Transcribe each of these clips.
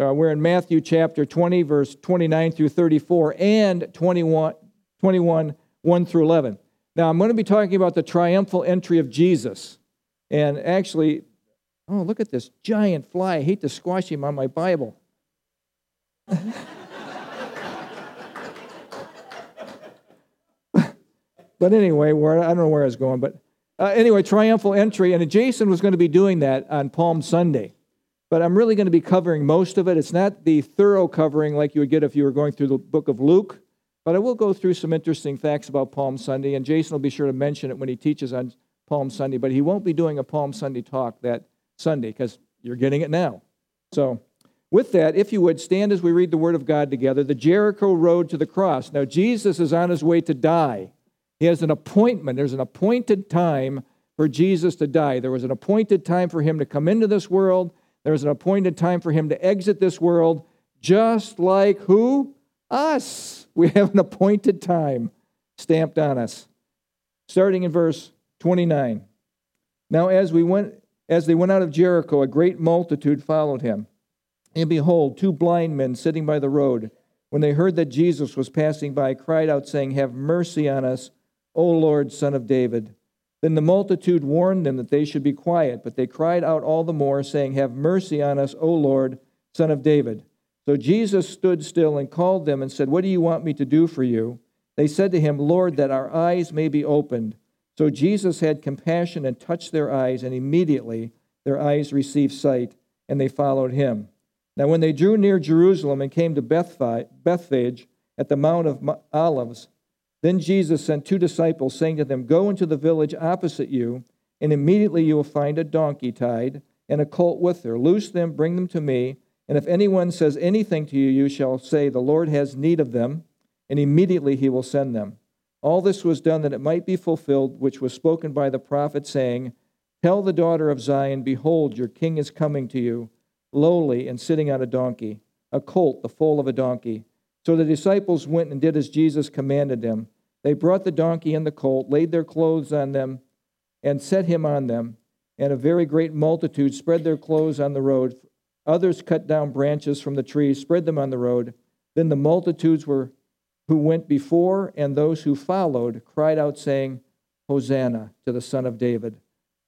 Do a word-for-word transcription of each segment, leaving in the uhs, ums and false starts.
Uh, we're in Matthew chapter twenty, verse twenty-nine through thirty-four, and twenty-one, twenty-one, one through eleven. Now, I'm going to be talking about the triumphal entry of Jesus. And actually, oh, look at this giant fly. I hate to squash him on my Bible. But anyway, where, I don't know where I was going, but uh, anyway, triumphal entry, and Jason was going to be doing that on Palm Sunday, but I'm really going to be covering most of it. It's not the thorough covering like you would get if you were going through the book of Luke, but I will go through some interesting facts about Palm Sunday, and Jason will be sure to mention it when he teaches on Palm Sunday, but he won't be doing a Palm Sunday talk that Sunday, because you're getting it now. So with that, if you would, stand as we read the Word of God together, the Jericho road to the cross. Now, Jesus is on his way to die. He has an appointment. There's an appointed time for Jesus to die. There was an appointed time for him to come into this world. There was an appointed time for him to exit this world, just like who? Us. We have an appointed time stamped on us. Starting in verse twenty-nine. Now as we went, as they went out of Jericho, a great multitude followed him. And behold, two blind men sitting by the road, when they heard that Jesus was passing by, cried out, saying, "Have mercy on us, O Lord, Son of David." Then the multitude warned them that they should be quiet, but they cried out all the more, saying, "Have mercy on us, O Lord, Son of David." So Jesus stood still and called them and said, "What do you want me to do for you?" They said to him, "Lord, that our eyes may be opened." So Jesus had compassion and touched their eyes, and immediately their eyes received sight, and they followed him. Now when they drew near Jerusalem and came to Bethphage at the Mount of Olives, then Jesus sent two disciples, saying to them, "Go into the village opposite you, and immediately you will find a donkey tied and a colt with her. Loose them, bring them to me, and if anyone says anything to you, you shall say, 'The Lord has need of them,' and immediately he will send them." All this was done that it might be fulfilled, which was spoken by the prophet, saying, "Tell the daughter of Zion, behold, your king is coming to you, lowly and sitting on a donkey, a colt, the foal of a donkey." So the disciples went and did as Jesus commanded them. They brought the donkey and the colt, laid their clothes on them, and set him on them. And a very great multitude spread their clothes on the road. Others cut down branches from the trees, spread them on the road. Then the multitudes were who went before and those who followed cried out, saying, "Hosanna to the Son of David.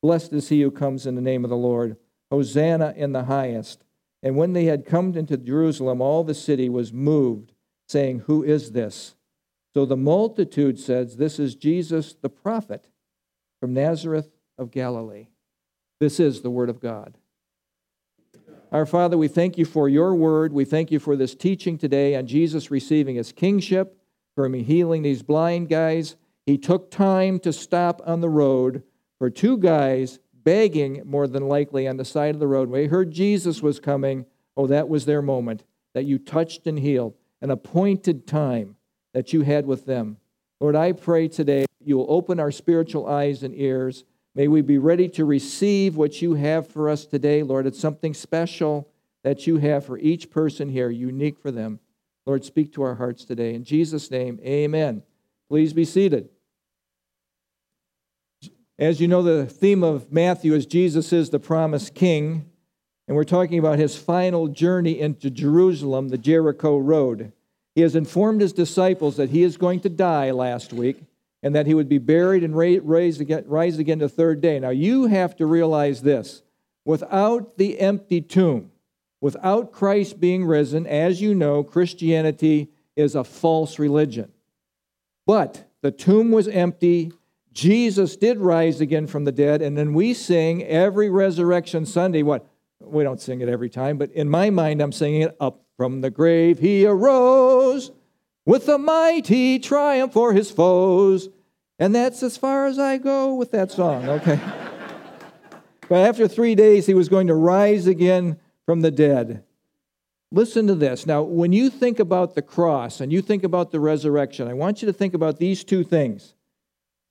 Blessed is he who comes in the name of the Lord. Hosanna in the highest." And when they had come into Jerusalem, all the city was moved, saying, "Who is this?" So the multitude says, "This is Jesus the prophet from Nazareth of Galilee." This is the word of God. Our Father, we thank you for your word. We thank you for this teaching today on Jesus receiving his kingship, for him healing these blind guys. He took time to stop on the road for two guys begging, more than likely, on the side of the road. They heard Jesus was coming. Oh, that was their moment that you touched and healed, an appointed time that you had with them. Lord, I pray today you will open our spiritual eyes and ears. May we be ready to receive what you have for us today. Lord, it's something special that you have for each person here, unique for them. Lord, speak to our hearts today. In Jesus' name, amen. Please be seated. As you know, the theme of Matthew is Jesus is the promised king. And we're talking about his final journey into Jerusalem, the Jericho road. He has informed his disciples that he is going to die last week and that he would be buried and raised again, rise again the third day. Now, you have to realize this. Without the empty tomb, without Christ being risen, as you know, Christianity is a false religion. But the tomb was empty. Jesus did rise again from the dead. And then we sing every Resurrection Sunday, what? We don't sing it every time, but in my mind, I'm singing it. Up from the grave he arose with a mighty triumph for his foes. And that's as far as I go with that song, okay? But after three days, he was going to rise again from the dead. Listen to this. Now, when you think about the cross and you think about the resurrection, I want you to think about these two things.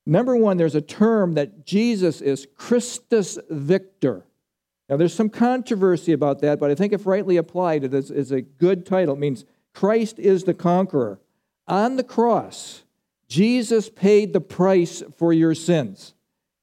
Number one, there's a term that Jesus is Christus Victor. Now, there's some controversy about that, but I think if rightly applied, it is, is a good title. It means Christ is the conqueror. On the cross, Jesus paid the price for your sins.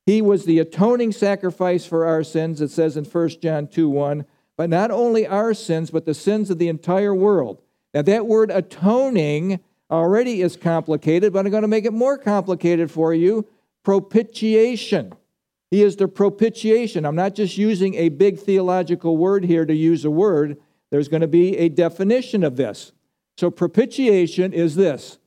He was the atoning sacrifice for our sins. It says in First John two one, but not only our sins, but the sins of the entire world. Now, that word atoning already is complicated, but I'm going to make it more complicated for you. Propitiation. He is the propitiation. I'm not just using a big theological word here to use a word. There's going to be a definition of this. So propitiation is this.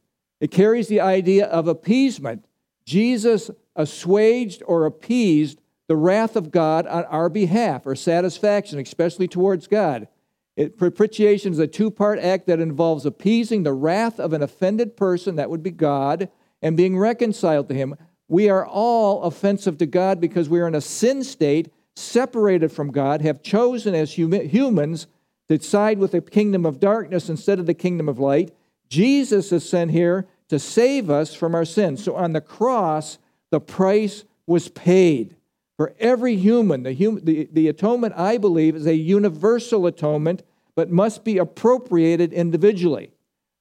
It carries the idea of appeasement. Jesus assuaged or appeased the wrath of God on our behalf, or satisfaction, especially towards God. It, propitiation is a two-part act that involves appeasing the wrath of an offended person, that would be God, and being reconciled to him. We are all offensive to God because we are in a sin state, separated from God, have chosen as hum- humans to side with the kingdom of darkness instead of the kingdom of light. Jesus is sent here to save us from our sins. So on the cross, the price was paid for every human. The, hum- the, the atonement, I believe, is a universal atonement, but must be appropriated individually.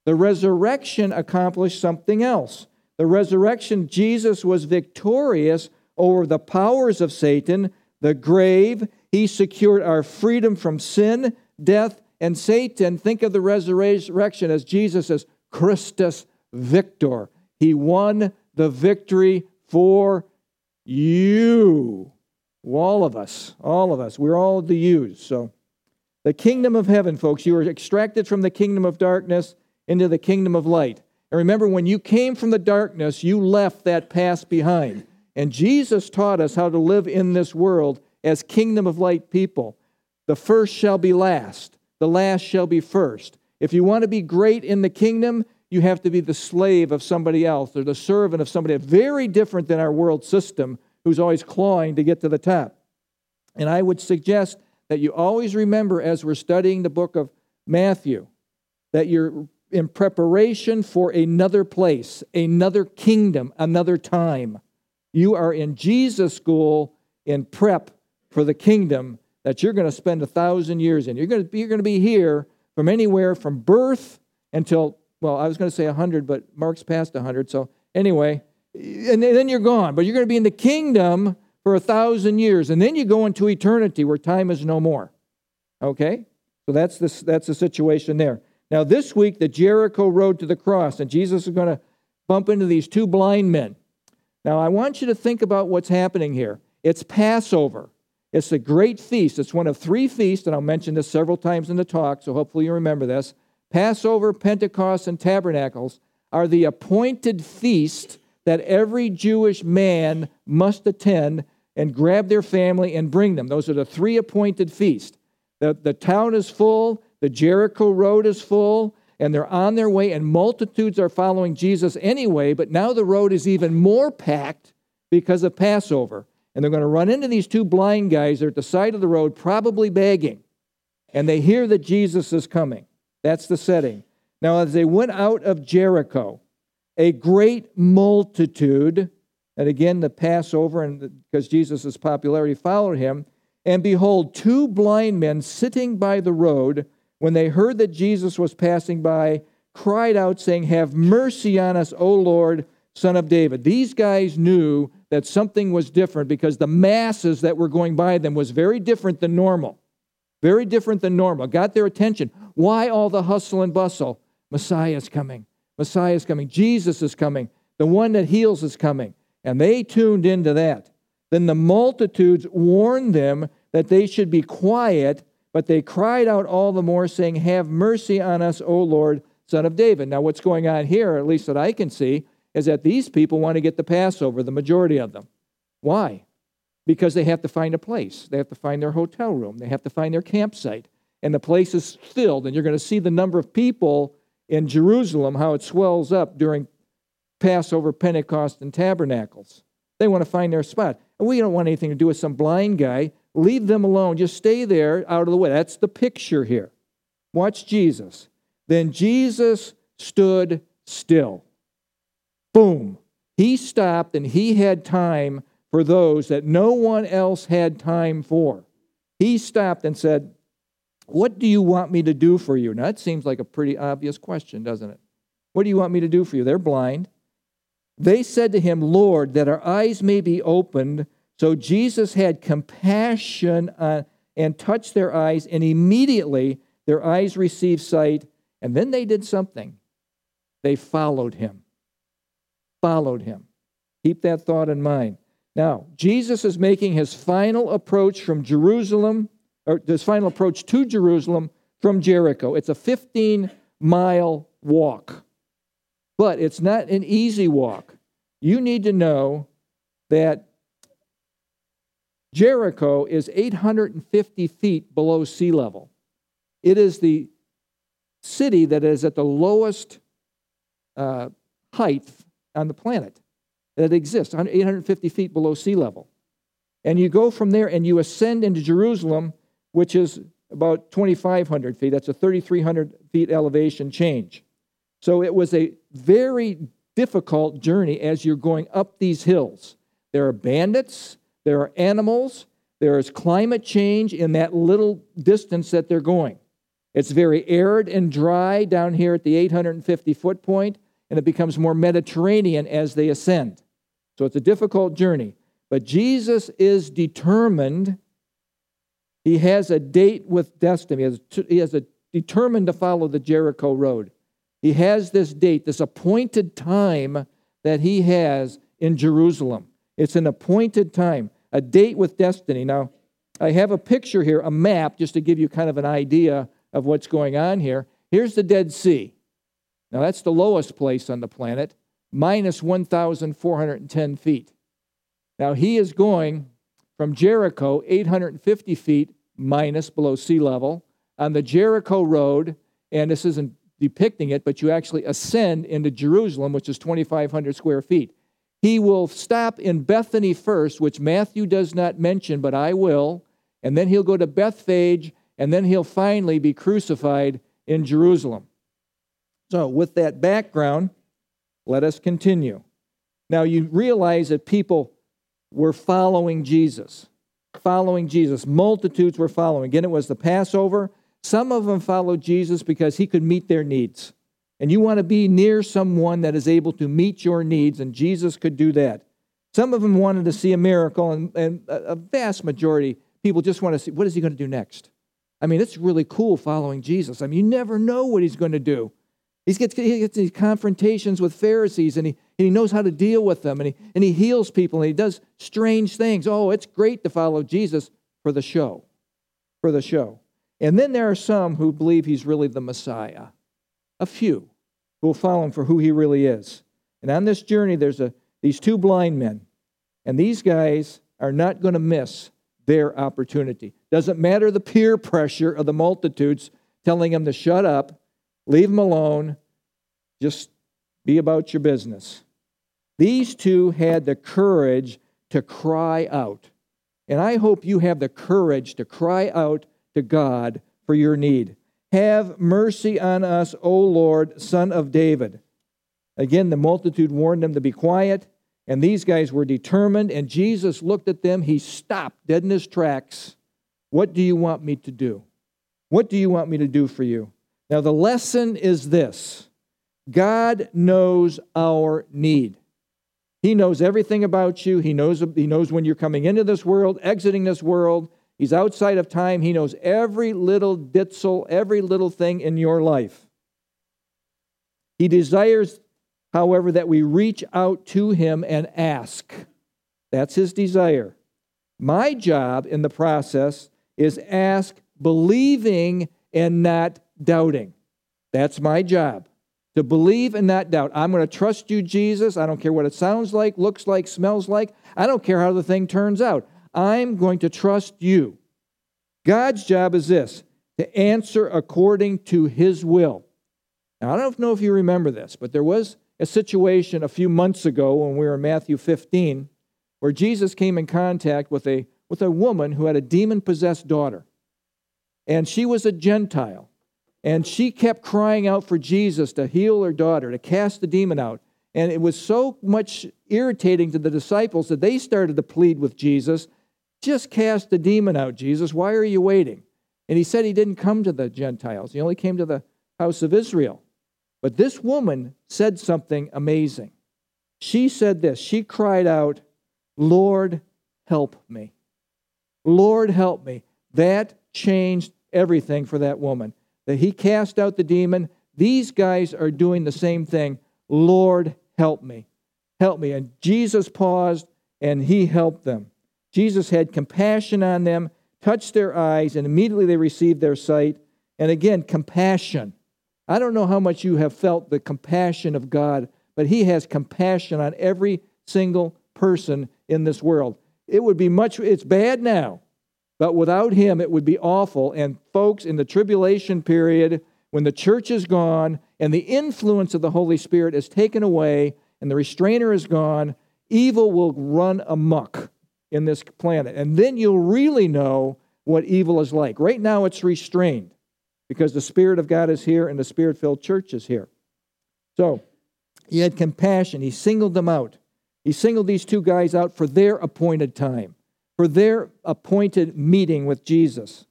The resurrection accomplished something else. The resurrection, Jesus was victorious over the powers of Satan, the grave. He secured our freedom from sin, death, and Satan. Think of the resurrection as Jesus as Christus Victor. He won the victory for you. All of us, all of us. We're all the yous. So the kingdom of heaven, folks, you were extracted from the kingdom of darkness into the kingdom of light. And remember, when you came from the darkness, you left that past behind. And Jesus taught us how to live in this world as kingdom of light people. The first shall be last. The last shall be first. If you want to be great in the kingdom, you have to be the slave of somebody else or the servant of somebody else. Very different than our world system, who's always clawing to get to the top. And I would suggest that you always remember, as we're studying the book of Matthew, that you're in preparation for another place, another kingdom, another time. You are in Jesus' school in prep for the kingdom that you're going to spend a thousand years in. You're going to be, you're going to be here from anywhere from birth until, well, I was going to say one hundred, but Mark's past one hundred. So anyway, and then you're gone. But you're going to be in the kingdom for a thousand years, and then you go into eternity where time is no more. Okay? So that's the, that's the situation there. Now, this week, the Jericho road to the cross, and Jesus is going to bump into these two blind men. Now, I want you to think about what's happening here. It's Passover. It's a great feast. It's one of three feasts, and I'll mention this several times in the talk, so hopefully you remember this. Passover, Pentecost, and Tabernacles are the appointed feast that every Jewish man must attend and grab their family and bring them. Those are the three appointed feasts. The, the town is full. The Jericho road is full, and they're on their way, and multitudes are following Jesus anyway, but now the road is even more packed because of Passover. And they're going to run into these two blind guys. They're at the side of the road, probably begging, and they hear that Jesus is coming. That's the setting. Now, as they went out of Jericho, a great multitude, and again, the Passover, and the, because Jesus' popularity followed him, and behold, two blind men sitting by the road, when they heard that Jesus was passing by, cried out, saying, "Have mercy on us, O Lord, Son of David." These guys knew that something was different because the masses that were going by them was very different than normal. Very different than normal. Got their attention. Why all the hustle and bustle? Messiah's coming. Messiah's coming. Jesus is coming. The one that heals is coming. And they tuned into that. Then the multitudes warned them that they should be quiet, but they cried out all the more, saying, "Have mercy on us, O Lord, Son of David." Now, what's going on here, at least that I can see, is that these people want to get the Passover, the majority of them. Why? Because they have to find a place. They have to find their hotel room. They have to find their campsite. And the place is filled, and you're going to see the number of people in Jerusalem, how it swells up during Passover, Pentecost, and Tabernacles. They want to find their spot. And we don't want anything to do with some blind guy. Leave them alone. Just stay there out of the way. That's the picture here. Watch Jesus. Then Jesus stood still. Boom. He stopped, and he had time for those that no one else had time for. He stopped and said, "What do you want me to do for you?" Now, that seems like a pretty obvious question, doesn't it? What do you want me to do for you? They're blind. They said to him, "Lord, that our eyes may be opened." So Jesus had compassion on, and touched their eyes, and immediately their eyes received sight, and then they did something. They followed him. Followed him. Keep that thought in mind. Now, Jesus is making his final approach from Jerusalem, or his final approach to Jerusalem from Jericho. It's a fifteen-mile walk, but it's not an easy walk. You need to know that Jericho is eight hundred fifty feet below sea level. It is the city that is at the lowest uh, height on the planet that exists, eight hundred fifty feet below sea level. And you go from there and you ascend into Jerusalem, which is about twenty-five hundred feet. That's a thirty-three hundred feet elevation change. So it was a very difficult journey as you're going up these hills. There are bandits, there are animals, there is climate change in that little distance that they're going. It's very arid and dry down here at the eight hundred fifty foot point, and it becomes more Mediterranean as they ascend. So it's a difficult journey. But Jesus is determined. He has a date with destiny. He has, to, he has a, determined to follow the Jericho road. He has this date, this appointed time that he has in Jerusalem. It's an appointed time, a date with destiny. Now, I have a picture here, a map, just to give you kind of an idea of what's going on here. Here's the Dead Sea. Now, that's the lowest place on the planet, minus one thousand four hundred ten feet. Now, he is going from Jericho, eight hundred fifty feet, minus below sea level, on the Jericho road, and this isn't depicting it, but you actually ascend into Jerusalem, which is twenty-five hundred square feet. He will stop in Bethany first, which Matthew does not mention, but I will, and then he'll go to Bethphage, and then he'll finally be crucified in Jerusalem. So with that background, let us continue. Now you realize that people were following Jesus, following Jesus. Multitudes were following. Again, it was the Passover. Some of them followed Jesus because he could meet their needs. And you want to be near someone that is able to meet your needs, and Jesus could do that. Some of them wanted to see a miracle, and, and a vast majority people just want to see, what is he going to do next? I mean, it's really cool following Jesus. I mean, you never know what he's going to do. He gets, he gets these confrontations with Pharisees, and he, and he knows how to deal with them, and he, and he heals people, and he does strange things. Oh, it's great to follow Jesus for the show, for the show. And then there are some who believe he's really the Messiah, a few who will follow him for who he really is. And on this journey, there's a, these two blind men, and these guys are not going to miss their opportunity. Doesn't matter the peer pressure of the multitudes telling them to shut up, leave them alone. Just be about your business. These two had the courage to cry out. And I hope you have the courage to cry out to God for your need. Have mercy on us, O Lord, Son of David. Again, the multitude warned them to be quiet, and these guys were determined, and Jesus looked at them. He stopped dead in his tracks. What do you want me to do? What do you want me to do for you? Now, the lesson is this. God knows our need. He knows everything about you. He knows, he knows when you're coming into this world, exiting this world. He's outside of time. He knows every little ditzel, every little thing in your life. He desires, however, that we reach out to him and ask. That's his desire. My job in the process is ask believing and not doubting. That's my job, to believe and not doubt. I'm going to trust you, Jesus. I don't care what it sounds like, looks like, smells like. I don't care how the thing turns out. I'm going to trust you. God's job is this, to answer according to his will. Now, I don't know if you remember this, but there was a situation a few months ago when we were in Matthew fifteen where Jesus came in contact with a, with a woman who had a demon-possessed daughter, and she was a Gentile. And she kept crying out for Jesus to heal her daughter, to cast the demon out. And it was so much irritating to the disciples that they started to plead with Jesus, just cast the demon out, Jesus. Why are you waiting? And he said he didn't come to the Gentiles. He only came to the house of Israel. But this woman said something amazing. She said this. She cried out, Lord, help me. Lord, help me. That changed everything for that woman. That he cast out the demon. These guys are doing the same thing. Lord, help me. Help me. And Jesus paused, and he helped them. Jesus had compassion on them, touched their eyes, and immediately they received their sight. And again, compassion. I don't know how much you have felt the compassion of God, but he has compassion on every single person in this world. It would be much, it's bad now, but without him, it would be awful. And folks, in the tribulation period, when the church is gone and the influence of the Holy Spirit is taken away and the restrainer is gone, evil will run amok in this planet. And then you'll really know what evil is like. Right now, it's restrained because the Spirit of God is here and the Spirit-filled church is here. So he had compassion. He singled them out. He singled these two guys out for their appointed time, for their appointed meeting with Jesus.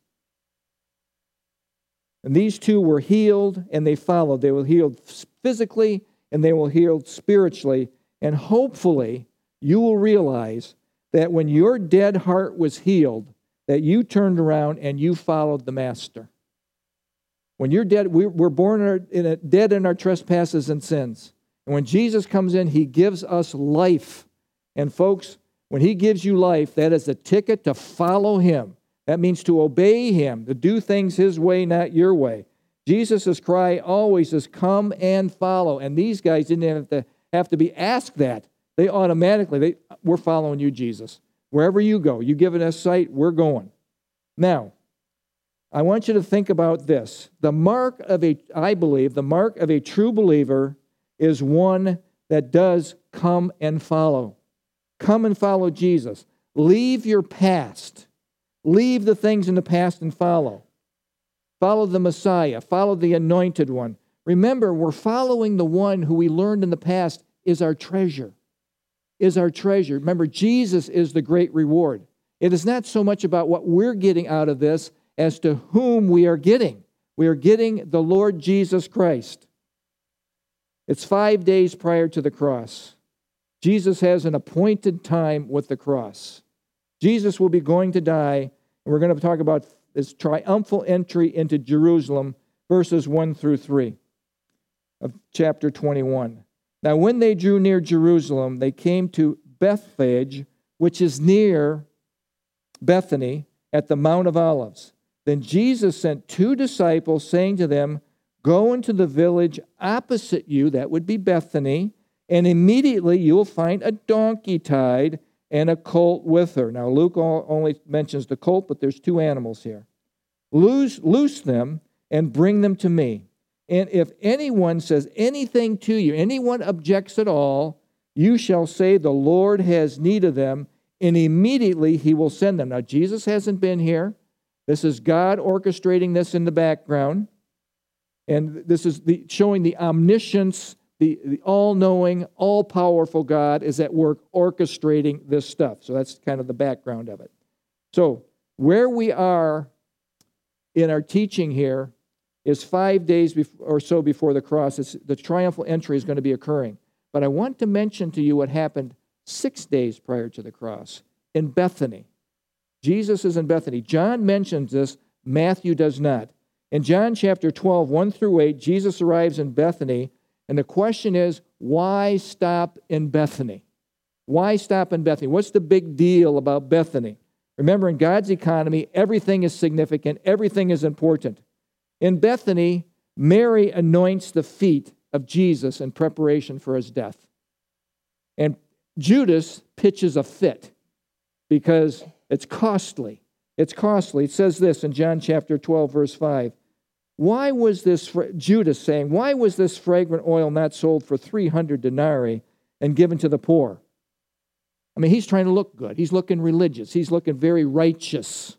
And these two were healed, and they followed. They were healed physically, and they were healed spiritually. And hopefully, you will realize that when your dead heart was healed, that you turned around and you followed the Master. When you're dead, we're born in a, dead in our trespasses and sins. And when Jesus comes in, he gives us life. And folks, when he gives you life, that is the ticket to follow him. That means to obey him, to do things his way, not your way. Jesus' cry always is, come and follow. And these guys didn't have to, have to be asked that. They automatically, they, we're following you, Jesus. Wherever you go, you've given us sight, we're going. Now, I want you to think about this. The mark of a, I believe, the mark of a true believer is one that does come and follow. Come and follow Jesus. Leave your past. Leave the things in the past and follow. Follow the Messiah. Follow the Anointed One. Remember, we're following the one who we learned in the past is our treasure. Is our treasure. Remember, Jesus is the great reward. It is not so much about what we're getting out of this as to whom we are getting. We are getting the Lord Jesus Christ. It's five days prior to the cross. Jesus has an appointed time with the cross. Jesus will be going to die, and we're going to talk about his triumphal entry into Jerusalem, verses one through three of chapter twenty-one. Now, when they drew near Jerusalem, they came to Bethphage, which is near Bethany, at the Mount of Olives. Then Jesus sent two disciples, saying to them, go into the village opposite you, that would be Bethany, and immediately you will find a donkey tied and a colt with her. Now, Luke only mentions the colt, but there's two animals here. Loose, loose them and bring them to me. And if anyone says anything to you, anyone objects at all, you shall say the Lord has need of them, and immediately he will send them. Now, Jesus hasn't been here. This is God orchestrating this in the background. And this is the, showing the omniscience, the, the all-knowing, all-powerful God is at work orchestrating this stuff. So that's kind of the background of it. So where we are in our teaching here is five days before, or so before the cross. It's, the triumphal entry is going to be occurring. But I want to mention to you what happened six days prior to the cross in Bethany. Jesus is in Bethany. John mentions this. Matthew does not. In John chapter twelve, one through eight, Jesus arrives in Bethany, and the question is, why stop in Bethany? Why stop in Bethany? What's the big deal about Bethany? Remember, in God's economy, everything is significant, everything is important. In Bethany, Mary anoints the feet of Jesus in preparation for his death. And Judas pitches a fit because it's costly. It's costly. It says this in John chapter twelve, verse five. Why was this, Judas saying, why was this fragrant oil not sold for three hundred denarii and given to the poor? I mean, he's trying to look good. He's looking religious. He's looking very righteous.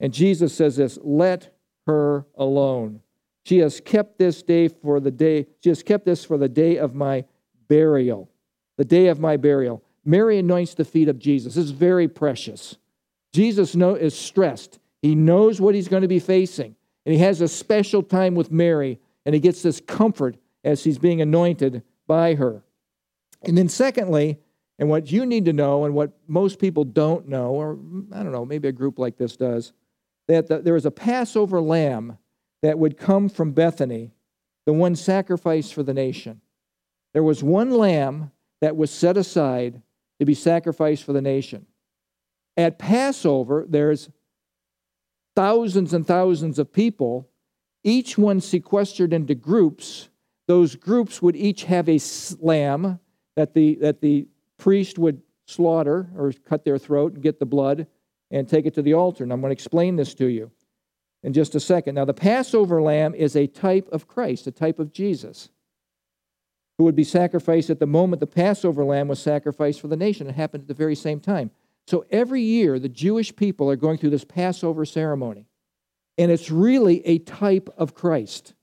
And Jesus says this, let her alone. She has kept this day for the day, she has kept this for the day of my burial. The day of my burial. Mary anoints the feet of Jesus. This is very precious. Jesus is stressed. He knows what he's going to be facing. And he has a special time with Mary, and he gets this comfort as he's being anointed by her. And then secondly, And what you need to know, and what most people don't know, or I don't know, maybe a group like this does, that the, there was a Passover lamb that would come from Bethany, the one sacrificed for the nation. There was one lamb that was set aside to be sacrificed for the nation. At Passover, there's thousands and thousands of people, each one sequestered into groups. Those groups would each have a lamb that the that the priest would slaughter or cut their throat and get the blood and take it to the altar. And I'm going to explain this to you in just a second. Now, the Passover lamb is a type of Christ, a type of Jesus, who would be sacrificed at the moment the Passover lamb was sacrificed for the nation. It happened at the very same time. So every year, the Jewish people are going through this Passover ceremony, and it's really a type of Christ.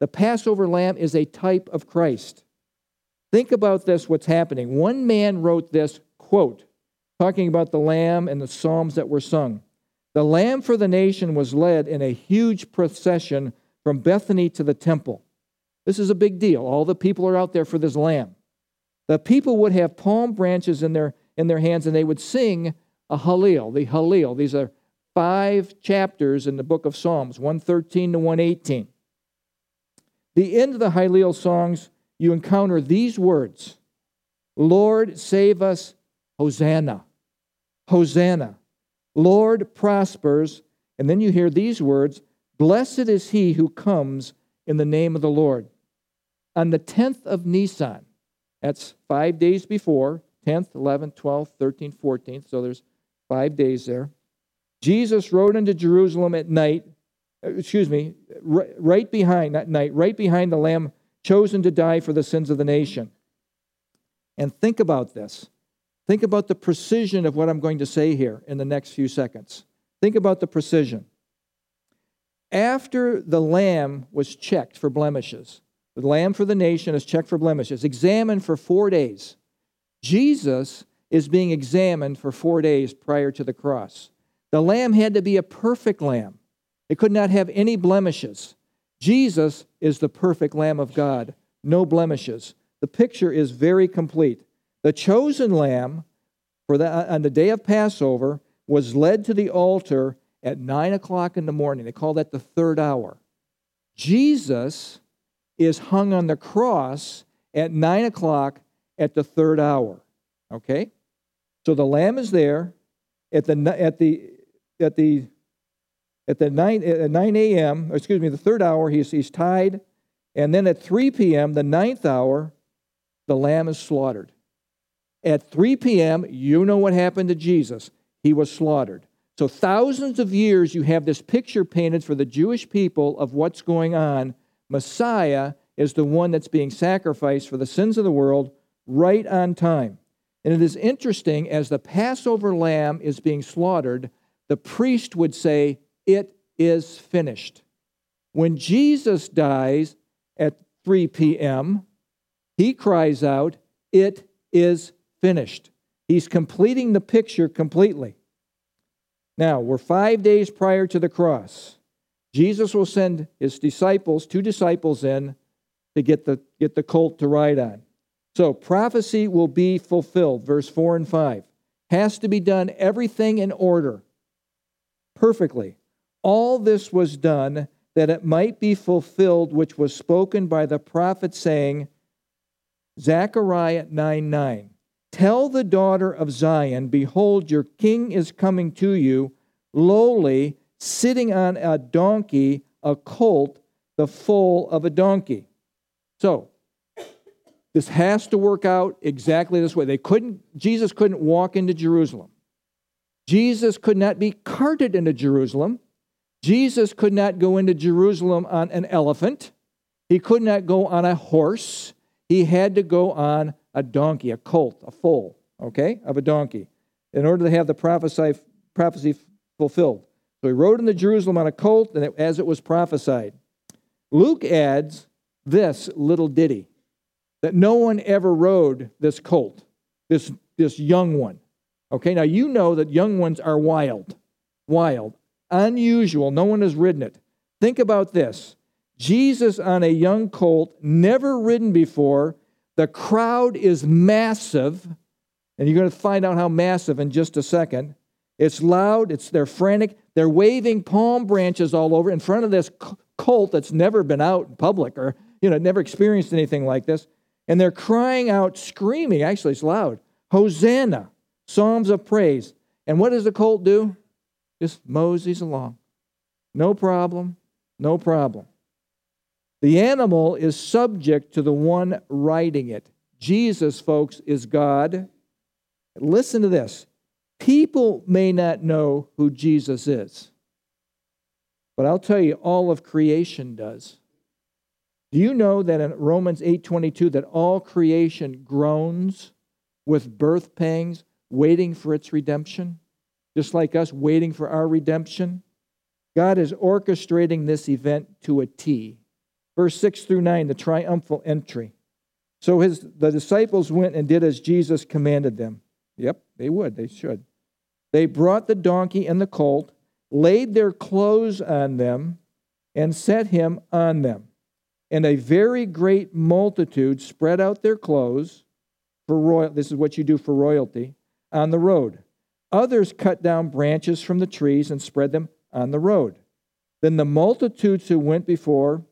The Passover lamb is a type of Christ. Think about this, what's happening. One man wrote this quote, talking about the lamb and the psalms that were sung. The lamb for the nation was led in a huge procession from Bethany to the temple. This is a big deal. All the people are out there for this lamb. The people would have palm branches in their in their hands, and they would sing a Hallel, the Hallel. These are five chapters in the book of Psalms, one thirteen to one eighteen. The end of the Hallel songs, you encounter these words: Lord, save us, Hosanna, Hosanna. Lord, prospers. And then you hear these words: Blessed is he who comes in the name of the Lord. On the tenth of Nisan, that's five days before, tenth, eleventh, twelfth, thirteenth, fourteenth, so there's five days there. Jesus rode into Jerusalem at night, excuse me, right behind, not night, right behind the lamb chosen to die for the sins of the nation. And think about this. Think about the precision of what I'm going to say here in the next few seconds. Think about the precision. After the lamb was checked for blemishes, the lamb for the nation is checked for blemishes, examined for four days. Jesus is being examined for four days prior to the cross. The lamb had to be a perfect lamb. It could not have any blemishes. Jesus is the perfect Lamb of God, no blemishes. The picture is very complete. The chosen lamb for the, on the day of Passover was led to the altar at nine o'clock in the morning. They call that the third hour. Jesus is hung on the cross at nine o'clock at the third hour, okay? So the lamb is there at the at the at the at the nine at nine a.m. Excuse me, the third hour. He's he's tied, and then at three p.m. the ninth hour, the lamb is slaughtered. At three p.m., you know what happened to Jesus? He was slaughtered. So thousands of years you have this picture painted for the Jewish people of what's going on. Messiah is the one that's being sacrificed for the sins of the world. Right on time. And it is interesting, as the Passover lamb is being slaughtered, the priest would say, it is finished. When Jesus dies at three p.m., he cries out, it is finished. He's completing the picture completely. Now, we're five days prior to the cross. Jesus will send his disciples, two disciples in, to get the, get the colt to ride on. So prophecy will be fulfilled, verse four and five. Has to be done, everything in order, perfectly. All this was done that it might be fulfilled, which was spoken by the prophet saying, Zechariah nine nine, tell the daughter of Zion, behold, your king is coming to you, lowly, sitting on a donkey, a colt, the foal of a donkey. So, this has to work out exactly this way. They couldn't, Jesus couldn't walk into Jerusalem. Jesus could not be carted into Jerusalem. Jesus could not go into Jerusalem on an elephant. He could not go on a horse. He had to go on a donkey, a colt, a foal, okay, of a donkey, in order to have the prophecy, prophecy fulfilled. So he rode into Jerusalem on a colt, and it, as it was prophesied. Luke adds this little ditty, that no one ever rode this colt, this, this young one. Okay, now you know that young ones are wild, wild, unusual. No one has ridden it. Think about this. Jesus on a young colt, never ridden before. The crowd is massive. And you're going to find out how massive in just a second. It's loud. It's they're frantic. They're waving palm branches all over in front of this cult that's never been out in public or, you know, never experienced anything like this. And they're crying out, screaming. Actually, it's loud. Hosanna, psalms of praise. And what does the cult do? Just moseys along. No problem. No problem. The animal is subject to the one riding it. Jesus, folks, is God. Listen to this. People may not know who Jesus is, but I'll tell you, all of creation does. Do you know that in Romans eight twenty-two that all creation groans with birth pangs, waiting for its redemption, just like us waiting for our redemption? God is orchestrating this event to a T. Verse six through nine, the triumphal entry. So his the disciples went and did as Jesus commanded them. Yep, they would, they should. They brought the donkey and the colt, laid their clothes on them, and set him on them. And a very great multitude spread out their clothes for royal. This is what you do for royalty, on the road. Others cut down branches from the trees and spread them on the road. Then the multitudes who went before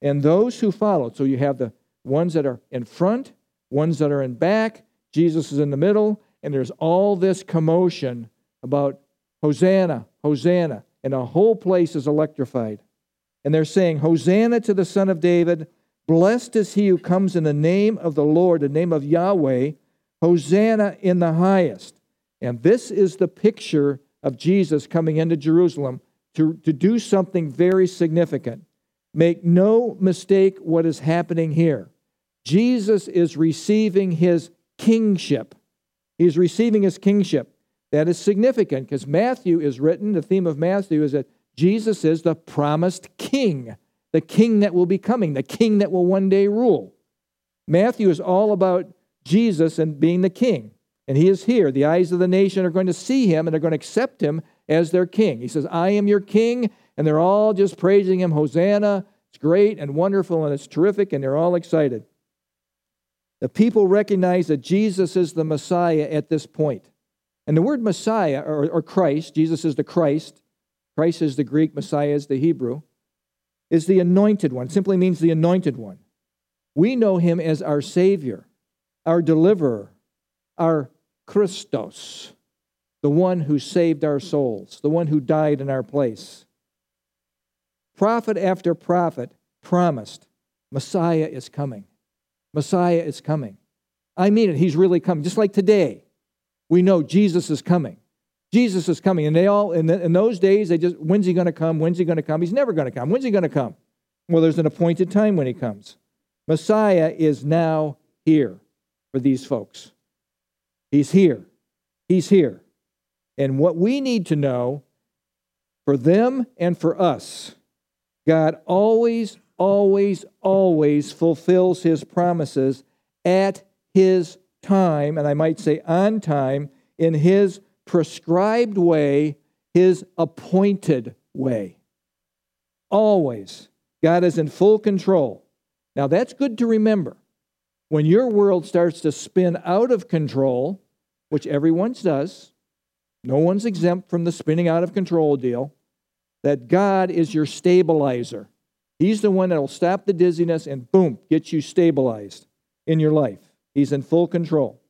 and those who followed. So you have the ones that are in front, ones that are in back. Jesus is in the middle. And there's all this commotion about Hosanna, Hosanna, and the whole place is electrified. And they're saying, Hosanna to the Son of David, blessed is he who comes in the name of the Lord, the name of Yahweh, Hosanna in the highest. And this is the picture of Jesus coming into Jerusalem to, to do something very significant. Make no mistake what is happening here. Jesus is receiving his kingship. He's receiving his kingship. That is significant because Matthew is written, the theme of Matthew is that Jesus is the promised king, the king that will be coming, the king that will one day rule. Matthew is all about Jesus and being the king, and he is here. The eyes of the nation are going to see him, and they're going to accept him as their king. He says, I am your king, and they're all just praising him, Hosanna. It's great and wonderful, and it's terrific, and they're all excited. The people recognize that Jesus is the Messiah at this point. And the word Messiah, or, or Christ, Jesus is the Christ, Christ is the Greek, Messiah is the Hebrew, is the anointed one. It simply means the anointed one. We know him as our Savior, our deliverer, our Christos, the one who saved our souls, the one who died in our place. Prophet after prophet promised, Messiah is coming. Messiah is coming. I mean it. He's really coming. Just like today, we know Jesus is coming. Jesus is coming. And they all, in, the, in those days, they just, when's he going to come? When's he going to come? He's never going to come. When's he going to come? Well, there's an appointed time when he comes. Messiah is now here for these folks. He's here. He's here. And what we need to know for them and for us, God always always, always fulfills his promises at his time, and I might say on time, in his prescribed way, his appointed way. Always. God is in full control. Now, that's good to remember. When your world starts to spin out of control, which everyone's does, no one's exempt from the spinning out of control deal, that God is your stabilizer. He's the one that will stop the dizziness and, boom, get you stabilized in your life. He's in full control.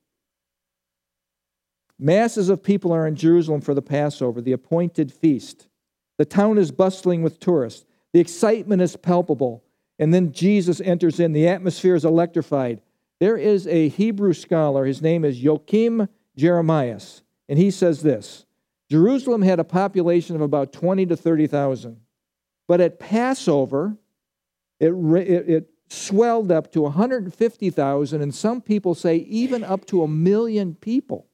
Masses of people are in Jerusalem for the Passover, the appointed feast. The town is bustling with tourists. The excitement is palpable. And then Jesus enters in. The atmosphere is electrified. There is a Hebrew scholar. His name is Joachim Jeremias. And he says this, Jerusalem had a population of about twenty to thirty thousand. But at Passover, it, it, it swelled up to one hundred fifty thousand, and some people say even up to a million people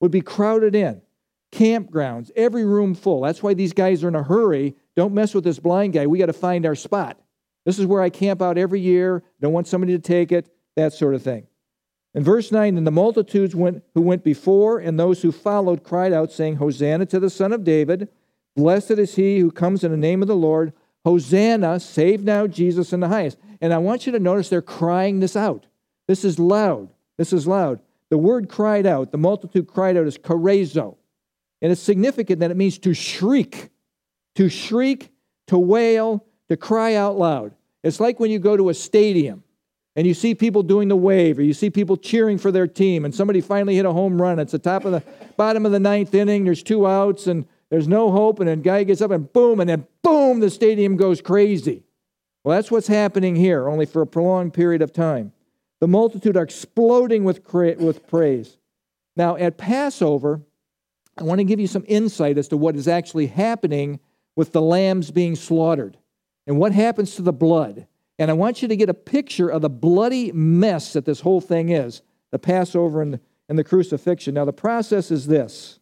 would be crowded in. Campgrounds, every room full. That's why these guys are in a hurry. Don't mess with this blind guy. We got to find our spot. This is where I camp out every year. Don't want somebody to take it, that sort of thing. In verse nine, and the multitudes went, who went before and those who followed cried out, saying, Hosanna to the Son of David. Blessed is he who comes in the name of the Lord. Hosanna, save now Jesus in the highest. And I want you to notice they're crying this out. This is loud. This is loud. The word cried out, the multitude cried out, is chorizo. And it's significant that it means to shriek, to shriek, to wail, to cry out loud. It's like when you go to a stadium and you see people doing the wave, or you see people cheering for their team, and somebody finally hit a home run. It's the top of the bottom of the ninth inning. There's two outs, and there's no hope. And then a guy gets up, and boom, and then boom, the stadium goes crazy. Well, that's what's happening here, only for a prolonged period of time. The multitude are exploding with cra- with praise. Now, at Passover, I want to give you some insight as to what is actually happening with the lambs being slaughtered and what happens to the blood. And I want you to get a picture of the bloody mess that this whole thing is, the Passover and the, and the crucifixion. Now, the process is this.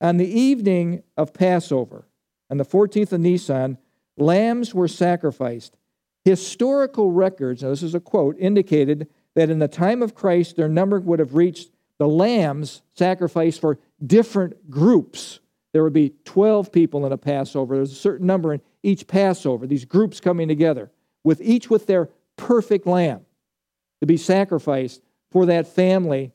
On the evening of Passover, on the fourteenth of Nisan, lambs were sacrificed. Historical records, now this is a quote, indicated that in the time of Christ, their number would have reached the lambs sacrificed for different groups. There would be twelve people in a Passover. There's a certain number in each Passover, these groups coming together, with each with their perfect lamb to be sacrificed for that family.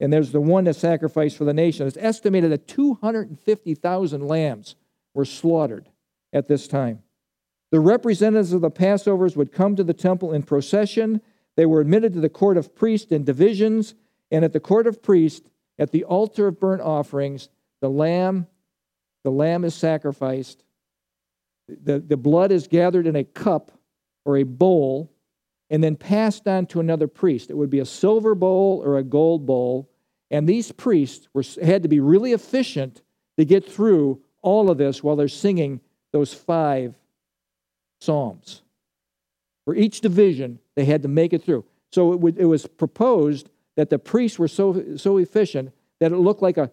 And there's the one that's sacrificed for the nation. It's estimated that two hundred fifty thousand lambs were slaughtered at this time. The representatives of the Passovers would come to the temple in procession. They were admitted to the court of priests in divisions, and at the court of priests, at the altar of burnt offerings, the lamb, the lamb is sacrificed. The, the blood is gathered in a cup or a bowl and then passed on to another priest. It would be a silver bowl or a gold bowl, and these priests were, had to be really efficient to get through all of this while they're singing those five psalms. For each division, they had to make it through. So it, would, it was proposed that the priests were so, so efficient that it looked like a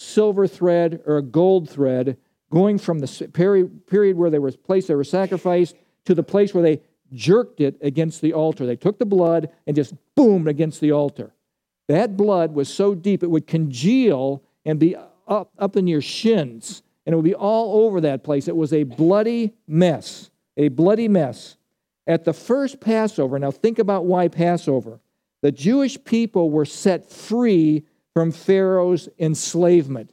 silver thread or a gold thread going from the period where they were placed, they were sacrificed, to the place where they jerked it against the altar. They took the blood and just boomed against the altar. That blood was so deep it would congeal and be up, up in your shins, and it would be all over that place. It was a bloody mess, a bloody mess. At the first Passover, now think about why Passover, the Jewish people were set free from Pharaoh's enslavement.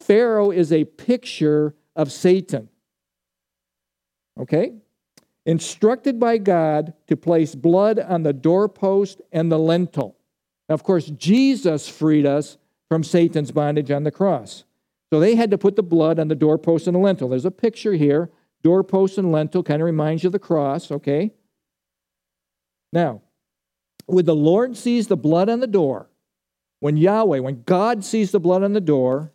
Pharaoh is a picture of Satan. Okay? Instructed by God to place blood on the doorpost and the lintel. Now, of course, Jesus freed us from Satan's bondage on the cross. So they had to put the blood on the doorpost and the lintel. There's a picture here. Doorpost and lintel kind of reminds you of the cross, okay? Now, when the Lord sees the blood on the door, when Yahweh, when God sees the blood on the door,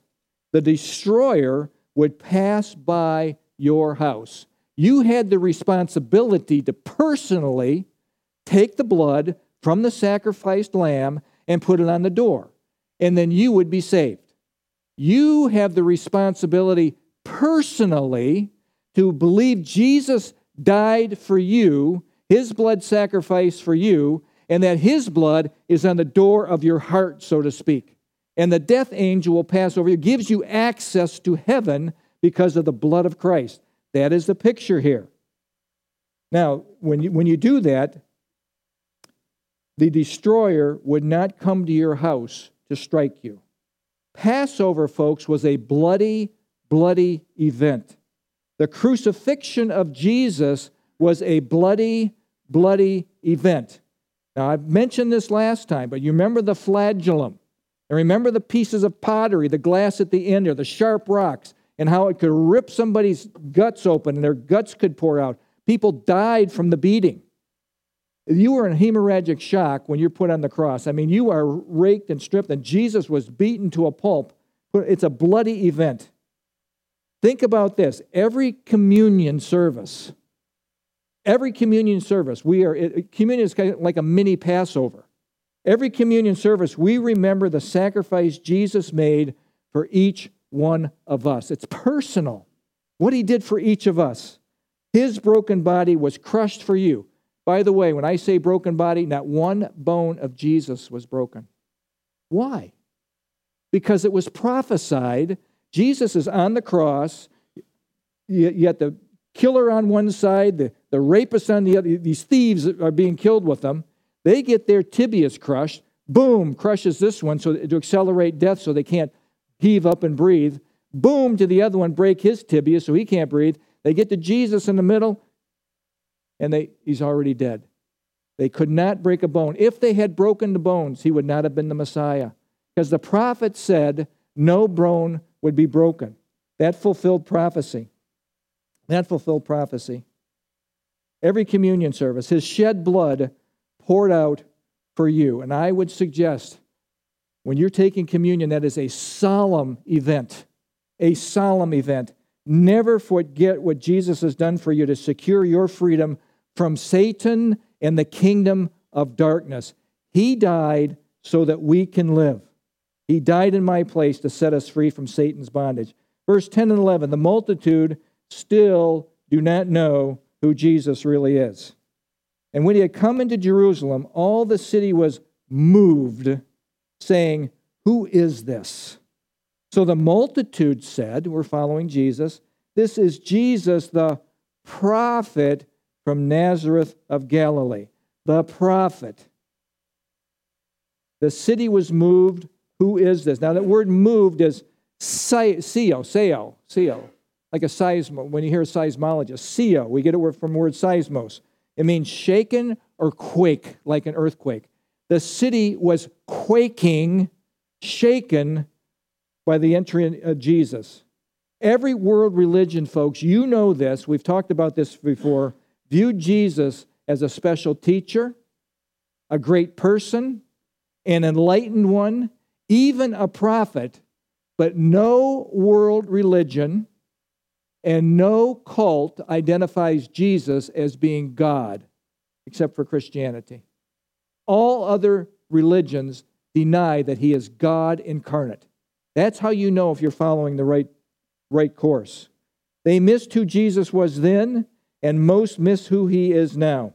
the destroyer would pass by your house. You had the responsibility to personally take the blood from the sacrificed lamb and put it on the door, and then you would be saved. You have the responsibility personally to believe Jesus died for you, his blood sacrificed for you, and that his blood is on the door of your heart, so to speak. And the death angel will pass over you, gives you access to heaven because of the blood of Christ. That is the picture here. Now, when you, when you do that, the destroyer would not come to your house to strike you. Passover, folks, was a bloody, bloody event. The crucifixion of Jesus was a bloody, bloody event. Now, I've mentioned this last time, but you remember the flagellum. And remember the pieces of pottery, the glass at the end, or the sharp rocks, and how it could rip somebody's guts open and their guts could pour out. People died from the beating. If you were in hemorrhagic shock when you're put on the cross, I mean, you are raked and stripped, and Jesus was beaten to a pulp. It's a bloody event. Think about this. Every communion service, every communion service, we are, communion is kind of like a mini Passover. Every communion service, we remember the sacrifice Jesus made for each one of us. It's personal, what he did for each of us. His broken body was crushed for you. By the way, when I say broken body, not one bone of Jesus was broken. Why? Because it was prophesied. Jesus is on the cross, yet the killer on one side, the, the rapist on the other, these thieves are being killed with them. They get their tibias crushed. Boom, crushes this one so to accelerate death so they can't heave up and breathe. Boom, to the other one, break his tibia so he can't breathe. They get to Jesus in the middle, and they he's already dead. They could not break a bone. If they had broken the bones, he would not have been the Messiah. Because the prophet said no bone would be broken. That fulfilled prophecy. That fulfilled prophecy. Every communion service, his shed blood poured out for you. And I would suggest when you're taking communion, that is a solemn event. A solemn event. Never forget what Jesus has done for you to secure your freedom from Satan and the kingdom of darkness. He died so that we can live. He died in my place to set us free from Satan's bondage. Verse ten and eleven, the multitude still do not know who Jesus really is. And when he had come into Jerusalem, all the city was moved, saying, "Who is this?" So the multitude said, we're following Jesus, "This is Jesus, the prophet from Nazareth of Galilee." The prophet. The city was moved. Who is this? Now, that word moved is seo, seo, seo, like a seismo. When you hear a seismologist, seo, we get it from the word seismos. It means shaken or quake, like an earthquake. The city was quaking, shaken by the entry of Jesus. Every world religion, folks, you know this, we've talked about this before, viewed Jesus as a special teacher, a great person, an enlightened one, even a prophet, but no world religion and no cult identifies Jesus as being God, except for Christianity. All other religions deny that he is God incarnate. That's how you know if you're following the right, right course. They missed who Jesus was then, and most miss who he is now.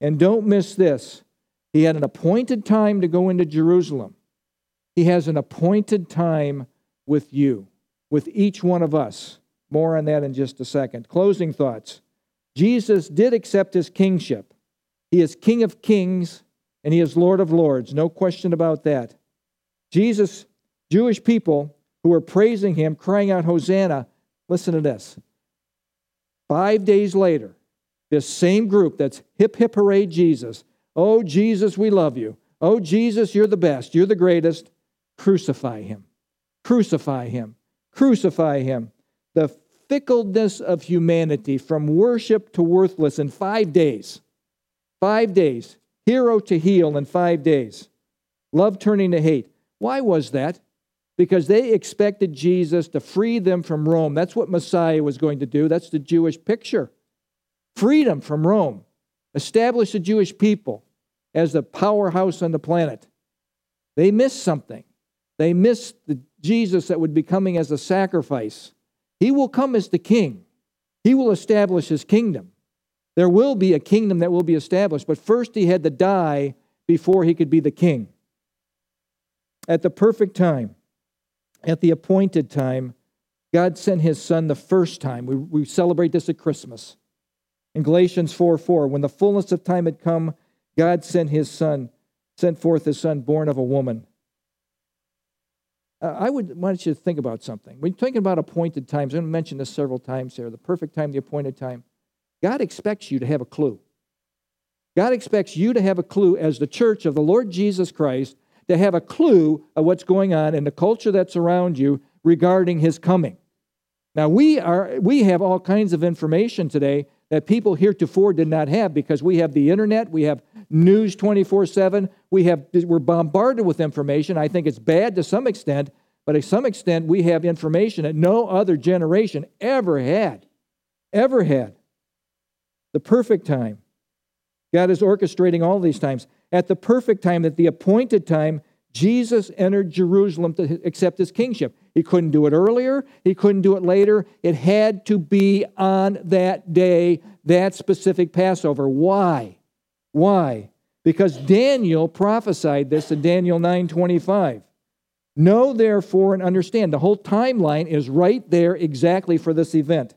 And don't miss this. He had an appointed time to go into Jerusalem. He has an appointed time with you, with each one of us. More on that in just a second. Closing thoughts. Jesus did accept his kingship. He is King of Kings, and he is Lord of Lords. No question about that. Jesus, Jewish people who were praising him, crying out, "Hosanna," listen to this. Five days later, this same group that's hip, hip, hooray, Jesus. "Oh, Jesus, we love you. Oh, Jesus, you're the best. You're the greatest. Crucify him. Crucify him. Crucify him." The fickleness of humanity from worship to worthless in five days. Five days. Hero to heel in five days. Love turning to hate. Why was that? Because they expected Jesus to free them from Rome. That's what Messiah was going to do. That's the Jewish picture. Freedom from Rome. Establish the Jewish people as the powerhouse on the planet. They missed something. They missed the Jesus that would be coming as a sacrifice. He will come as the king. He will establish his kingdom. There will be a kingdom that will be established, but first he had to die before he could be the king. At the perfect time, at the appointed time, God sent his son the first time. We, we celebrate this at Christmas. In Galatians four four, when the fullness of time had come, God sent his son, sent forth his son born of a woman. Uh, I would want you to think about something. When you're thinking about appointed times, I'm going to mention this several times here, the perfect time, the appointed time. God expects you to have a clue. God expects you to have a clue as the church of the Lord Jesus Christ, to have a clue of what's going on in the culture that's around you regarding his coming. Now, we are we have all kinds of information today that people heretofore did not have because we have the internet, we have news twenty-four seven, we have, we're bombarded with information. I think it's bad to some extent, but to some extent we have information that no other generation ever had, ever had. The perfect time. God is orchestrating all these times. At the perfect time, at the appointed time, Jesus entered Jerusalem to accept his kingship. He couldn't do it earlier. He couldn't do it later. It had to be on that day, that specific Passover. Why? Why? Because Daniel prophesied this in Daniel nine twenty-five. "Know therefore and understand." The whole timeline is right there exactly for this event.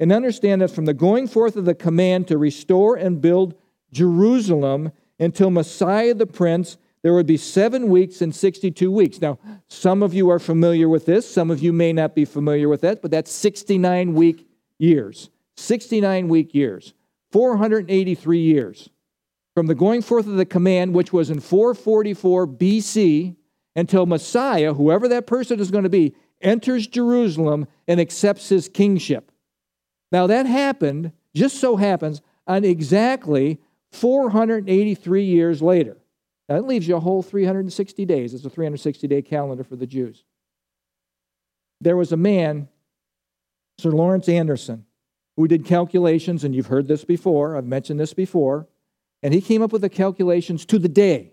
"And understand that from the going forth of the command to restore and build Jerusalem until Messiah the Prince, there would be seven weeks and sixty-two weeks. Now, some of you are familiar with this. Some of you may not be familiar with that, but that's sixty-nine-week years. sixty-nine-week years. four hundred eighty-three years. From the going forth of the command, which was in four forty-four B C, until Messiah, whoever that person is going to be, enters Jerusalem and accepts his kingship. Now that happened, just so happens, on exactly four hundred eighty-three years later. Now that leaves you a whole three hundred sixty days. It's a three hundred sixty day calendar for the Jews. There was a man, Sir Lawrence Anderson, who did calculations, and you've heard this before, I've mentioned this before, and he came up with the calculations to the day.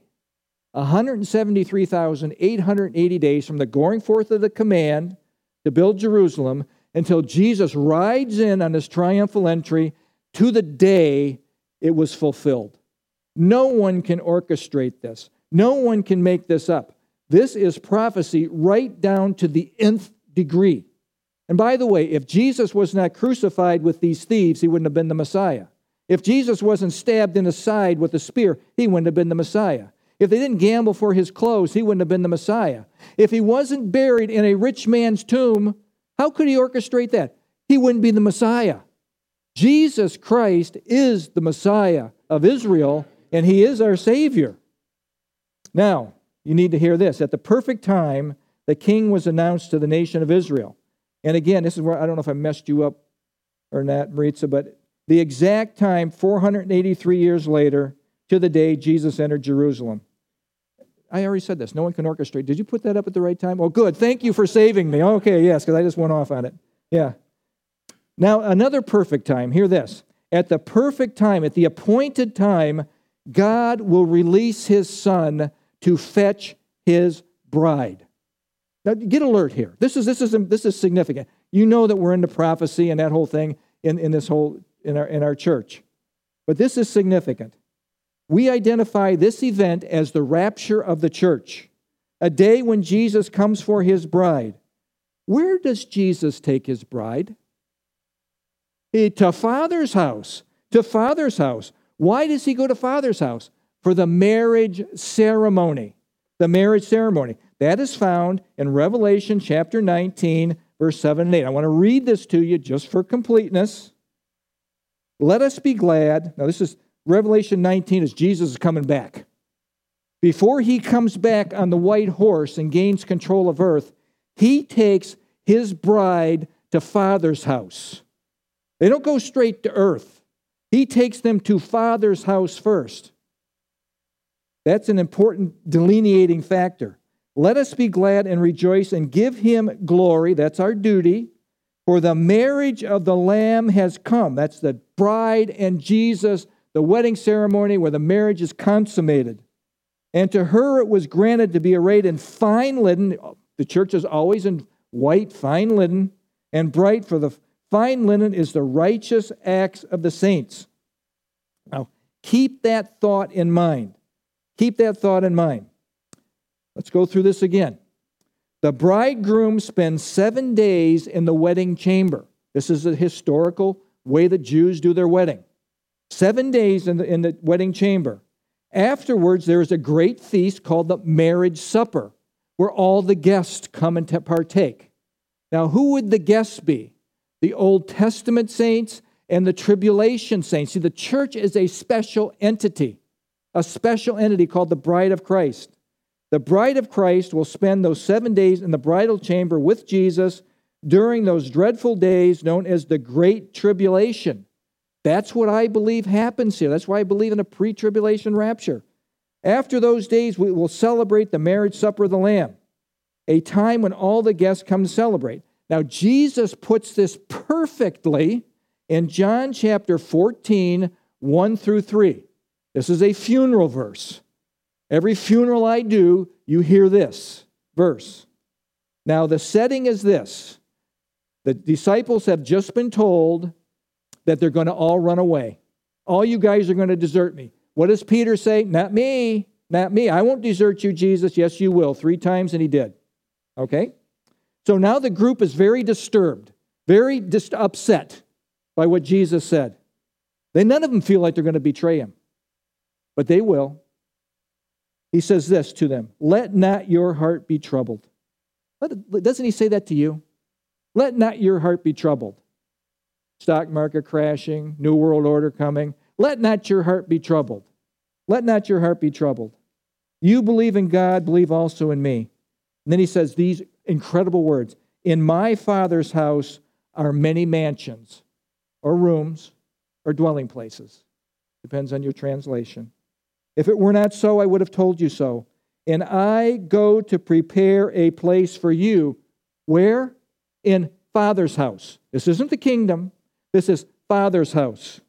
one hundred seventy-three thousand eight hundred eighty days from the going forth of the command to build Jerusalem until Jesus rides in on his triumphal entry to the day it was fulfilled. No one can orchestrate this. No one can make this up. This is prophecy right down to the nth degree. And by the way, if Jesus was not crucified with these thieves, he wouldn't have been the Messiah. If Jesus wasn't stabbed in his side with a spear, he wouldn't have been the Messiah. If they didn't gamble for his clothes, he wouldn't have been the Messiah. If he wasn't buried in a rich man's tomb, how could he orchestrate that? He wouldn't be the Messiah. Jesus Christ is the Messiah of Israel, and he is our Savior. Now, you need to hear this. At the perfect time, the king was announced to the nation of Israel. And again, this is where, I don't know if I messed you up or not, Maritza, but the exact time, four hundred eighty-three years later, to the day Jesus entered Jerusalem. I already said this. No one can orchestrate. Did you put that up at the right time? Oh, good. Thank you for saving me. Okay, yes, because I just went off on it. Yeah. Now, another perfect time. Hear this. At the perfect time, at the appointed time, God will release his son to fetch his bride. Now, get alert here. This is this is this is significant. You know that we're into prophecy and that whole thing in, in this whole in our in our church. But this is significant. We identify this event as the rapture of the church, a day when Jesus comes for his bride. Where does Jesus take his bride? He, to Father's house, to Father's house. Why does he go to Father's house? For the marriage ceremony, the marriage ceremony. That is found in Revelation chapter nineteen, verse seven and eight. I want to read this to you just for completeness. Let us be glad. Now this is Revelation nineteen is Jesus is coming back. Before he comes back on the white horse and gains control of earth, he takes his bride to Father's house. They don't go straight to earth. He takes them to Father's house first. That's an important delineating factor. Let us be glad and rejoice and give him glory. That's our duty. For the marriage of the Lamb has come. That's the bride and Jesus, the wedding ceremony where the marriage is consummated. And to her it was granted to be arrayed in fine linen. The church is always in white, fine linen, and bright, for the fine linen is the righteous acts of the saints. Now, keep that thought in mind. Keep that thought in mind. Let's go through this again. The bridegroom spends seven days in the wedding chamber. This is the historical way that Jews do their wedding. Seven days in the, in the wedding chamber. Afterwards, there is a great feast called the marriage supper, where all the guests come and t- partake. Now, who would the guests be? The Old Testament saints and the tribulation saints. See, the church is a special entity, a special entity called the bride of Christ. The bride of Christ will spend those seven days in the bridal chamber with Jesus during those dreadful days known as the Great Tribulation. That's what I believe happens here. That's why I believe in a pre-tribulation rapture. After those days, we will celebrate the marriage supper of the Lamb, a time when all the guests come to celebrate. Now, Jesus puts this perfectly in John chapter fourteen, one through three. This is a funeral verse. Every funeral I do, you hear this verse. Now, the setting is this. The disciples have just been told that they're going to all run away. All you guys are going to desert me. What does Peter say? Not me, not me. I won't desert you, Jesus. Yes, you will. Three times, and he did. Okay? So now the group is very disturbed, very just upset by what Jesus said. They, none of them feel like they're going to betray him, but they will. He says this to them, let not your heart be troubled. Let, doesn't he say that to you? Let not your heart be troubled. Stock market crashing, new world order coming. Let not your heart be troubled. Let not your heart be troubled. You believe in God, believe also in me. And then he says these incredible words. In my Father's house are many mansions or rooms or dwelling places. Depends on your translation. If it were not so, I would have told you so. And I go to prepare a place for you. Where? In Father's house. This isn't the kingdom. This is Father's house.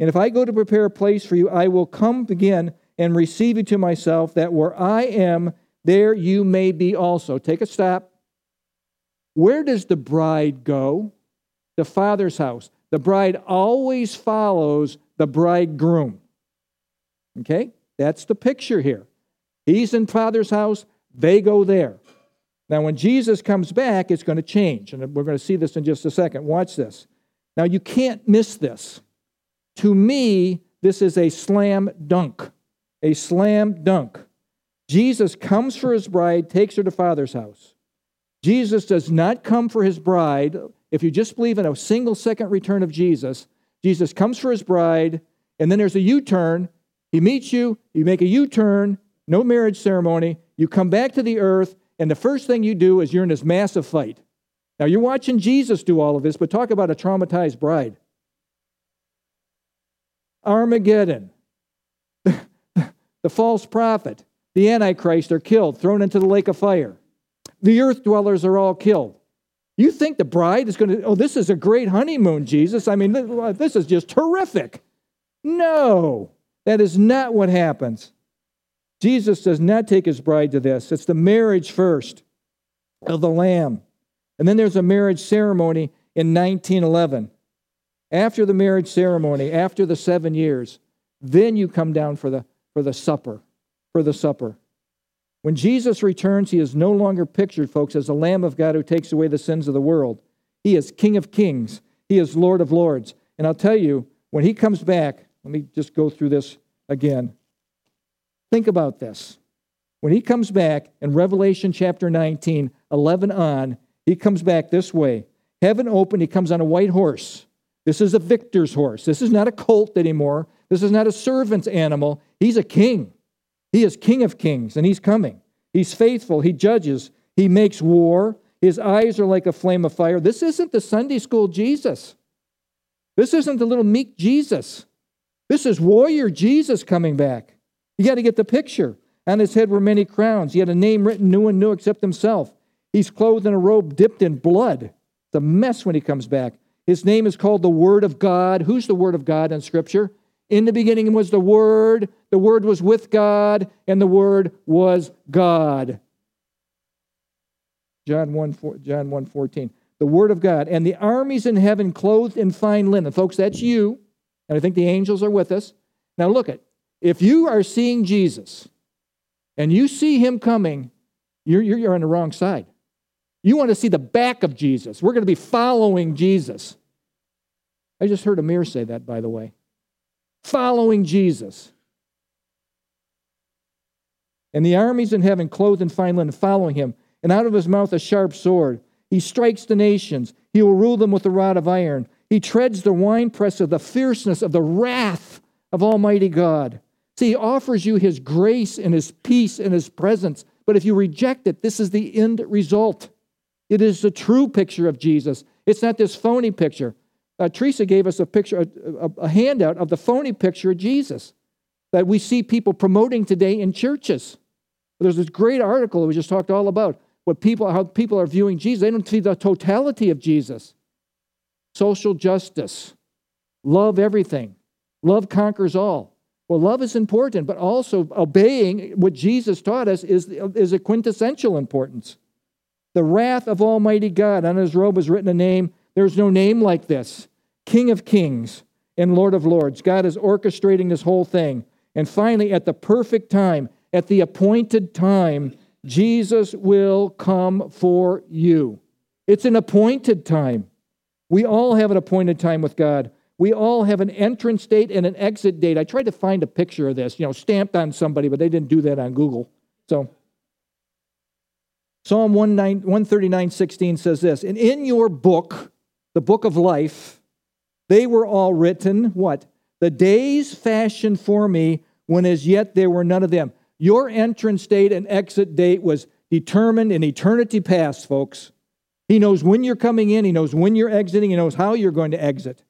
And if I go to prepare a place for you, I will come again and receive you to myself, that where I am, there you may be also. Take a stop. Where does the bride go? The Father's house. The bride always follows the bridegroom. Okay? That's the picture here. He's in Father's house. They go there. Now, when Jesus comes back, it's going to change. And we're going to see this in just a second. Watch this. Now, you can't miss this. To me, this is a slam dunk. A slam dunk. Jesus comes for his bride, takes her to Father's house. Jesus does not come for his bride. If you just believe in a single second return of Jesus, Jesus comes for his bride, and then there's a U-turn. He meets you. You make a U-turn. No marriage ceremony. You come back to the earth, and the first thing you do is you're in this massive fight. Now, you're watching Jesus do all of this, but talk about a traumatized bride. Armageddon, the false prophet, the Antichrist are killed, thrown into the lake of fire. The earth dwellers are all killed. You think the bride is going to, oh, this is a great honeymoon, Jesus. I mean, this is just terrific. No, that is not what happens. Jesus does not take his bride to this. It's the marriage first of the Lamb. And then there's a marriage ceremony in nineteen eleven. After the marriage ceremony, after the seven years, then you come down for the, for the supper, for the supper. When Jesus returns, he is no longer pictured, folks, as the Lamb of God who takes away the sins of the world. He is King of Kings. He is Lord of Lords. And I'll tell you, when he comes back, let me just go through this again. Think about this. When he comes back in Revelation chapter nineteen, eleven on, he comes back this way. Heaven opened, he comes on a white horse. This is a victor's horse. This is not a colt anymore. This is not a servant's animal. He's a king. He is King of Kings, and he's coming. He's faithful. He judges. He makes war. His eyes are like a flame of fire. This isn't the Sunday school Jesus. This isn't the little meek Jesus. This is warrior Jesus coming back. You got to get the picture. On his head were many crowns. He had a name written no one knew except himself. He's clothed in a robe dipped in blood. It's a mess when he comes back. His name is called the Word of God. Who's the Word of God in Scripture? In the beginning was the Word. The Word was with God, and the Word was God. John one fourteen. The Word of God. And the armies in heaven clothed in fine linen. Folks, that's you. And I think the angels are with us. Now look at. If you are seeing Jesus and you see him coming, you're, you're, you're on the wrong side. You want to see the back of Jesus. We're going to be following Jesus. I just heard Amir say that, by the way. Following Jesus. And the armies in heaven, clothed in fine linen, following him. And out of his mouth a sharp sword. He strikes the nations. He will rule them with a rod of iron. He treads the winepress of the fierceness of the wrath of Almighty God. See, he offers you his grace and his peace and his presence. But if you reject it, this is the end result. It is the true picture of Jesus. It's not this phony picture. Uh, Teresa gave us a picture, a, a, a handout of the phony picture of Jesus that we see people promoting today in churches. There's this great article that we just talked all about what people, how people are viewing Jesus. They don't see the totality of Jesus. Social justice. Love everything. Love conquers all. Well, love is important, but also obeying what Jesus taught us is, is a quintessential importance. The wrath of Almighty God. On his robe is written a name. There's no name like this. King of Kings and Lord of Lords. God is orchestrating this whole thing. And finally, at the perfect time, at the appointed time, Jesus will come for you. It's an appointed time. We all have an appointed time with God. We all have an entrance date and an exit date. I tried to find a picture of this, you know, stamped on somebody, but they didn't do that on Google. So Psalm one thirty-nine sixteen says this, and in your book, the book of life, they were all written, what? The days fashioned for me when as yet there were none of them. Your entrance date and exit date was determined in eternity past, folks. He knows when you're coming in. He knows when you're exiting. He knows how you're going to exit.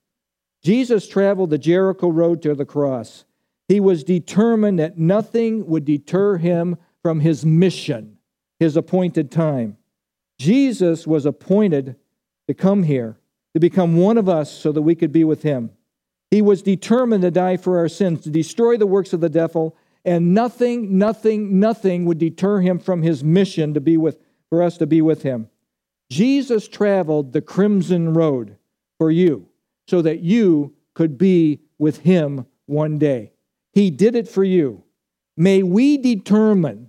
Jesus traveled the Jericho road to the cross. He was determined that nothing would deter him from his mission, his appointed time. Jesus was appointed to come here, to become one of us so that we could be with him. He was determined to die for our sins, to destroy the works of the devil, and nothing, nothing, nothing would deter him from his mission to be with, for us to be with him. Jesus traveled the crimson road for you so that you could be with him one day. He did it for you. May we determine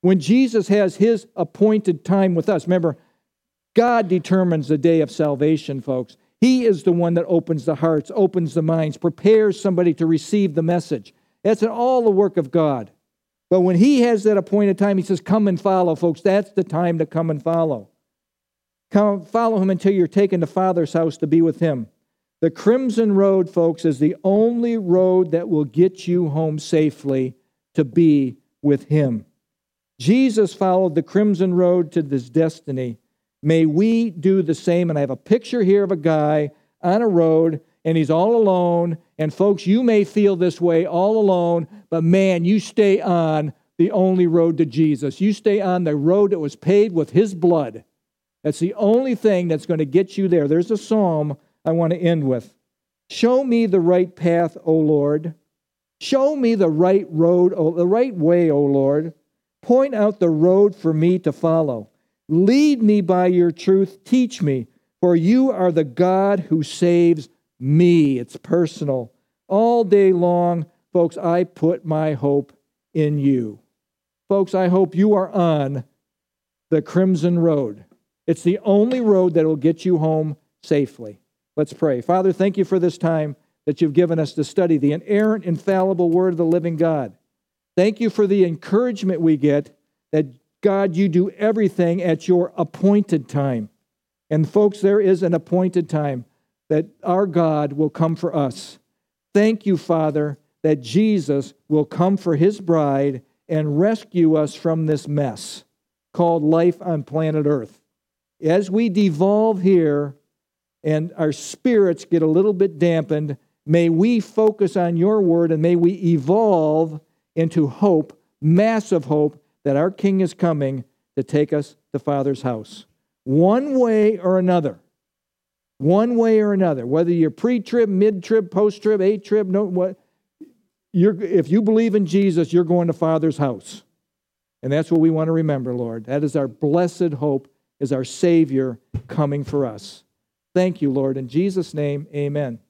when Jesus has his appointed time with us. Remember, God determines the day of salvation, folks. He is the one that opens the hearts, opens the minds, prepares somebody to receive the message. That's all the work of God. But when he has that appointed time, he says, come and follow, folks. That's the time to come and follow. Come, follow him until you're taken to Father's house to be with him. The Crimson Road, folks, is the only road that will get you home safely to be with him. Jesus followed the Crimson Road to this destiny. May we do the same. And I have a picture here of a guy on a road, and he's all alone. And folks, you may feel this way all alone, but man, you stay on the only road to Jesus. You stay on the road that was paved with his blood. That's the only thing that's going to get you there. There's a psalm I want to end with. Show me the right path, O Lord. Show me the right road, o, the right way, O Lord. Point out the road for me to follow. Lead me by your truth. Teach me, for you are the God who saves me. It's personal. All day long, folks, I put my hope in you. Folks, I hope you are on the Crimson Road. It's the only road that will get you home safely. Let's pray. Father, thank you for this time that you've given us to study the inerrant, infallible word of the living God. Thank you for the encouragement we get that, God, you do everything at your appointed time. And folks, there is an appointed time that our God will come for us. Thank you, Father, that Jesus will come for his bride and rescue us from this mess called life on planet Earth. As we devolve here and our spirits get a little bit dampened, may we focus on your word and may we evolve into hope, massive hope, that our King is coming to take us to Father's house. One way or another, one way or another, whether you're pre-trib, mid-trib, post-trib, a-trib, no, what, you're, if you believe in Jesus, you're going to Father's house. And that's what we want to remember, Lord. That is our blessed hope, is our Savior coming for us. Thank you, Lord. In Jesus' name, amen.